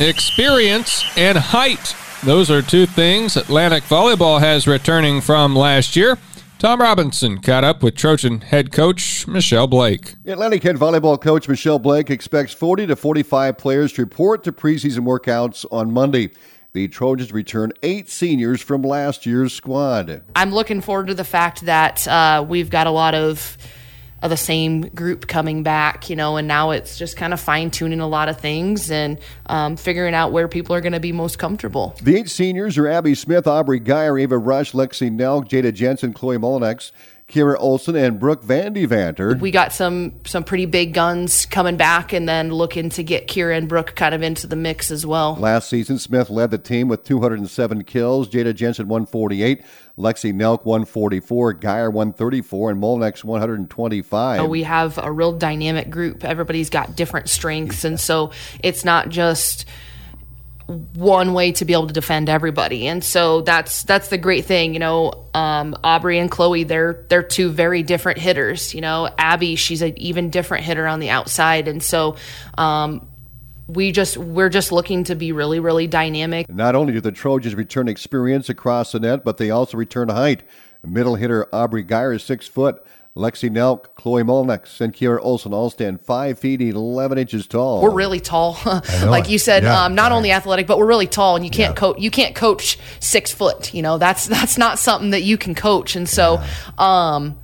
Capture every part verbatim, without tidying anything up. experience and height. Those are two things Atlantic Volleyball has returning from last year. Tom Robinson caught up with Trojan head coach Michelle Blake. Atlantic head volleyball coach Michelle Blake expects forty to forty-five players to report to preseason workouts on Monday. The Trojans return eight seniors from last year's squad. I'm looking forward to the fact that uh, we've got a lot of, of the same group coming back, you know, and now it's just kind of fine-tuning a lot of things and um, figuring out where people are going to be most comfortable. The eight seniors are Abby Smith, Aubrey Geyer, Ava Rush, Lexi Nelk, Jada Jensen, Chloe Mullinex, Kira Olson, and Brooke Vandevanter. We got some some pretty big guns coming back and then looking to get Kira and Brooke kind of into the mix as well. Last season, Smith led the team with two hundred seven kills, Jada Jensen one forty-eight, Lexi Nelk one forty-four, Geyer one thirty-four, and Molnex one twenty-five. So we have a real dynamic group. Everybody's got different strengths, and so it's not just one way to be able to defend everybody. And so that's that's the great thing, you know. um Aubrey and Chloe, they're they're two very different hitters, you know. Abby, she's an even different hitter on the outside, and so um we just we're just looking to be really really dynamic. Not only do the Trojans return experience across the net, but they also return height. Middle hitter Aubrey Geyer is six foot. Lexi Nelk, Chloe Mollnick, and Kira Olson all stand five feet eleven inches tall. We're really tall. Like you said, yeah, um, not right. only athletic, but we're really tall, and you can't yeah. coach you can't coach six foot. You know, that's that's not something that you can coach. And so yeah. um,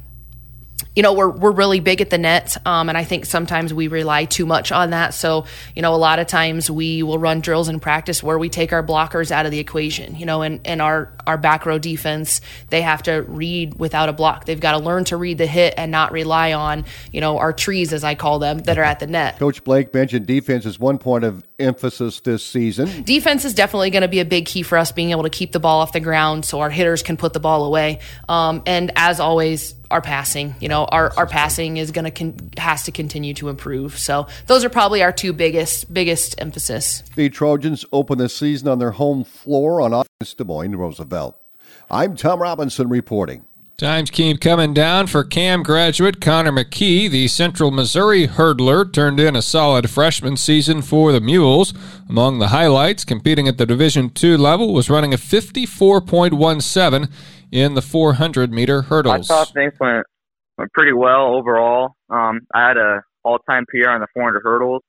you know, we're we're really big at the net, um, and I think sometimes we rely too much on that. So, you know, a lot of times we will run drills in practice where we take our blockers out of the equation, you know, and, and our, our back row defense, they have to read without a block. They've got to learn to read the hit and not rely on, you know, our trees, as I call them, that are at the net. Coach Blake mentioned defense is one point of emphasis this season. Defense is definitely going to be a big key for us, being able to keep the ball off the ground so our hitters can put the ball away. Um, and as always, our passing, you know, our, our passing is going to con- has to continue to improve. So those are probably our two biggest biggest emphasis. The Trojans open the season on their home floor on offense, Des Moines, Roosevelt. I'm Tom Robinson reporting. Times keep coming down for Cam graduate Connor McKee. The Central Missouri hurdler turned in a solid freshman season for the Mules. Among the highlights, competing at the Division two level, was running a fifty-four point one seven in the four hundred meter hurdles. I thought things went, went pretty well overall. Um, I had an all-time P R on the four hundred hurdles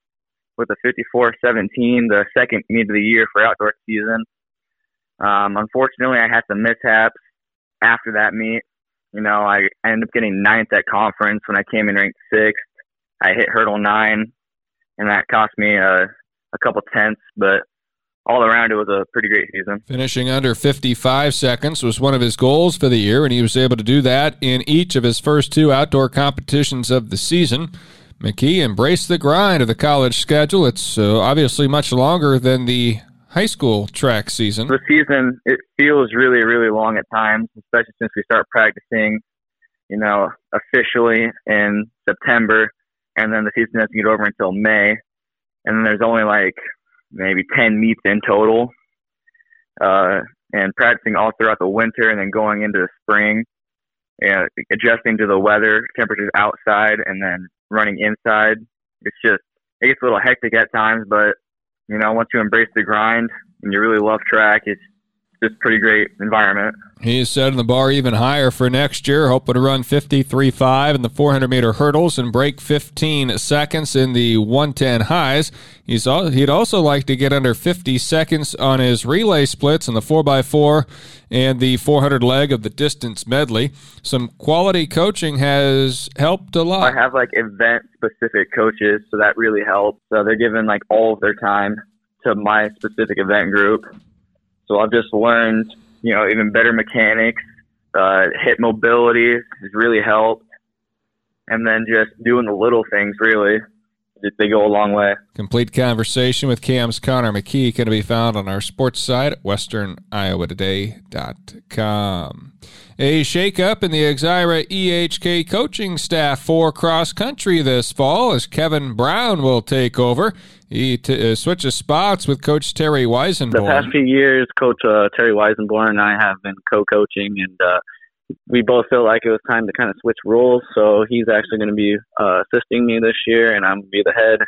with a fifty-four seventeen, the second meet of the year for outdoor season. Um, unfortunately, I had some mishaps after that meet. You know, I ended up getting ninth at conference when I came in ranked sixth. I hit hurdle nine, and that cost me a, a couple tenths, but all around, it was a pretty great season. Finishing under fifty-five seconds was one of his goals for the year, and he was able to do that in each of his first two outdoor competitions of the season. McKee embraced the grind of the college schedule. It's uh, obviously much longer than the high school track season. The season, it feels really, really long at times, especially since we start practicing, you know, officially in September, and then the season doesn't get over until May, and then there's only like maybe ten meets in total, uh, and practicing all throughout the winter and then going into the spring and adjusting to the weather, temperatures outside, and then running inside. It's just, it gets a little hectic at times, but, you know, once you embrace the grind and you really love track, it's just a pretty great environment. He's setting the bar even higher for next year, hoping to run fifty-three five in the four hundred meter hurdles and break fifteen seconds in the one ten highs. He's all, he'd also like to get under fifty seconds on his relay splits in the four by four and the four hundred leg of the distance medley. Some quality coaching has helped a lot. I have like event-specific coaches, so that really helps. So they're giving like all of their time to my specific event group. So I've just learned, you know, even better mechanics, uh, hip mobility has really helped. And then just doing the little things, really, they go a long way. Complete conversation with Cam's Connor McKee can be found on our sports site at western iowa today dot com. A shakeup in the Exira E H K coaching staff for cross country this fall as Kevin Brown will take over. He t- uh, switches spots with Coach Terry Weisenborn. The past few years, Coach uh, Terry Weisenborn and I have been co-coaching, and uh, we both felt like it was time to kind of switch roles. So he's actually going to be uh, assisting me this year, and I'm going to be the head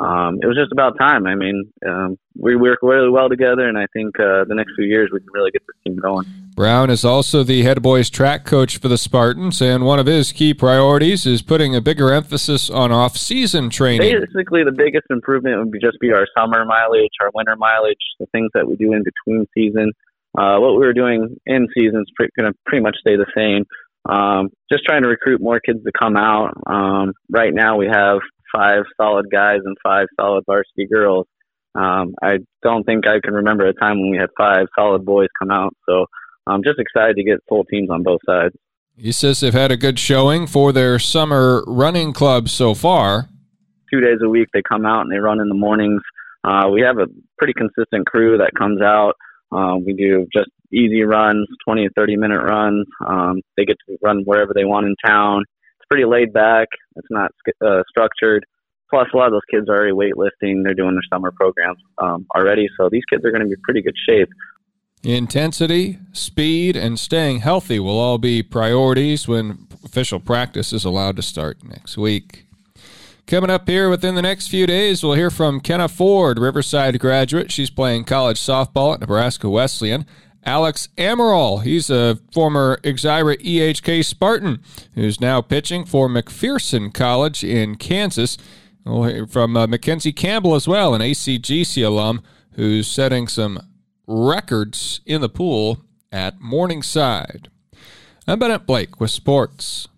um, it was just about time. I mean, um, we work really well together, and I think uh, the next few years we can really get this team going. Brown is also the head boys track coach for the Spartans, and one of his key priorities is putting a bigger emphasis on off-season training. Basically, the biggest improvement would be just be our summer mileage, our winter mileage, the things that we do in between season. Uh, what we were doing in season is pre- going to pretty much stay the same. Um, just trying to recruit more kids to come out. Um, right now we have five solid guys and five solid varsity girls. Um, I don't think I can remember a time when we had five solid boys come out. So I'm just excited to get full teams on both sides. He says they've had a good showing for their summer running club so far. Two days a week they come out and they run in the mornings. Uh, we have a pretty consistent crew that comes out. Um, we do just easy runs, twenty to thirty minute runs. Um, they get to run wherever they want in town. It's pretty laid back. It's not uh, structured. Plus, a lot of those kids are already weightlifting. They're doing their summer programs um, already. So these kids are going to be in pretty good shape. Intensity, speed, and staying healthy will all be priorities when official practice is allowed to start next week. Coming up here within the next few days, we'll hear from Kenna Ford, Riverside graduate. She's playing college softball at Nebraska Wesleyan. Alex Amaral, he's a former Exira E H K Spartan who's now pitching for McPherson College in Kansas. We'll hear from uh, Mackenzie Campbell as well, an A C G C alum who's setting some records in the pool at Morningside. I'm Bennett Blake with sports.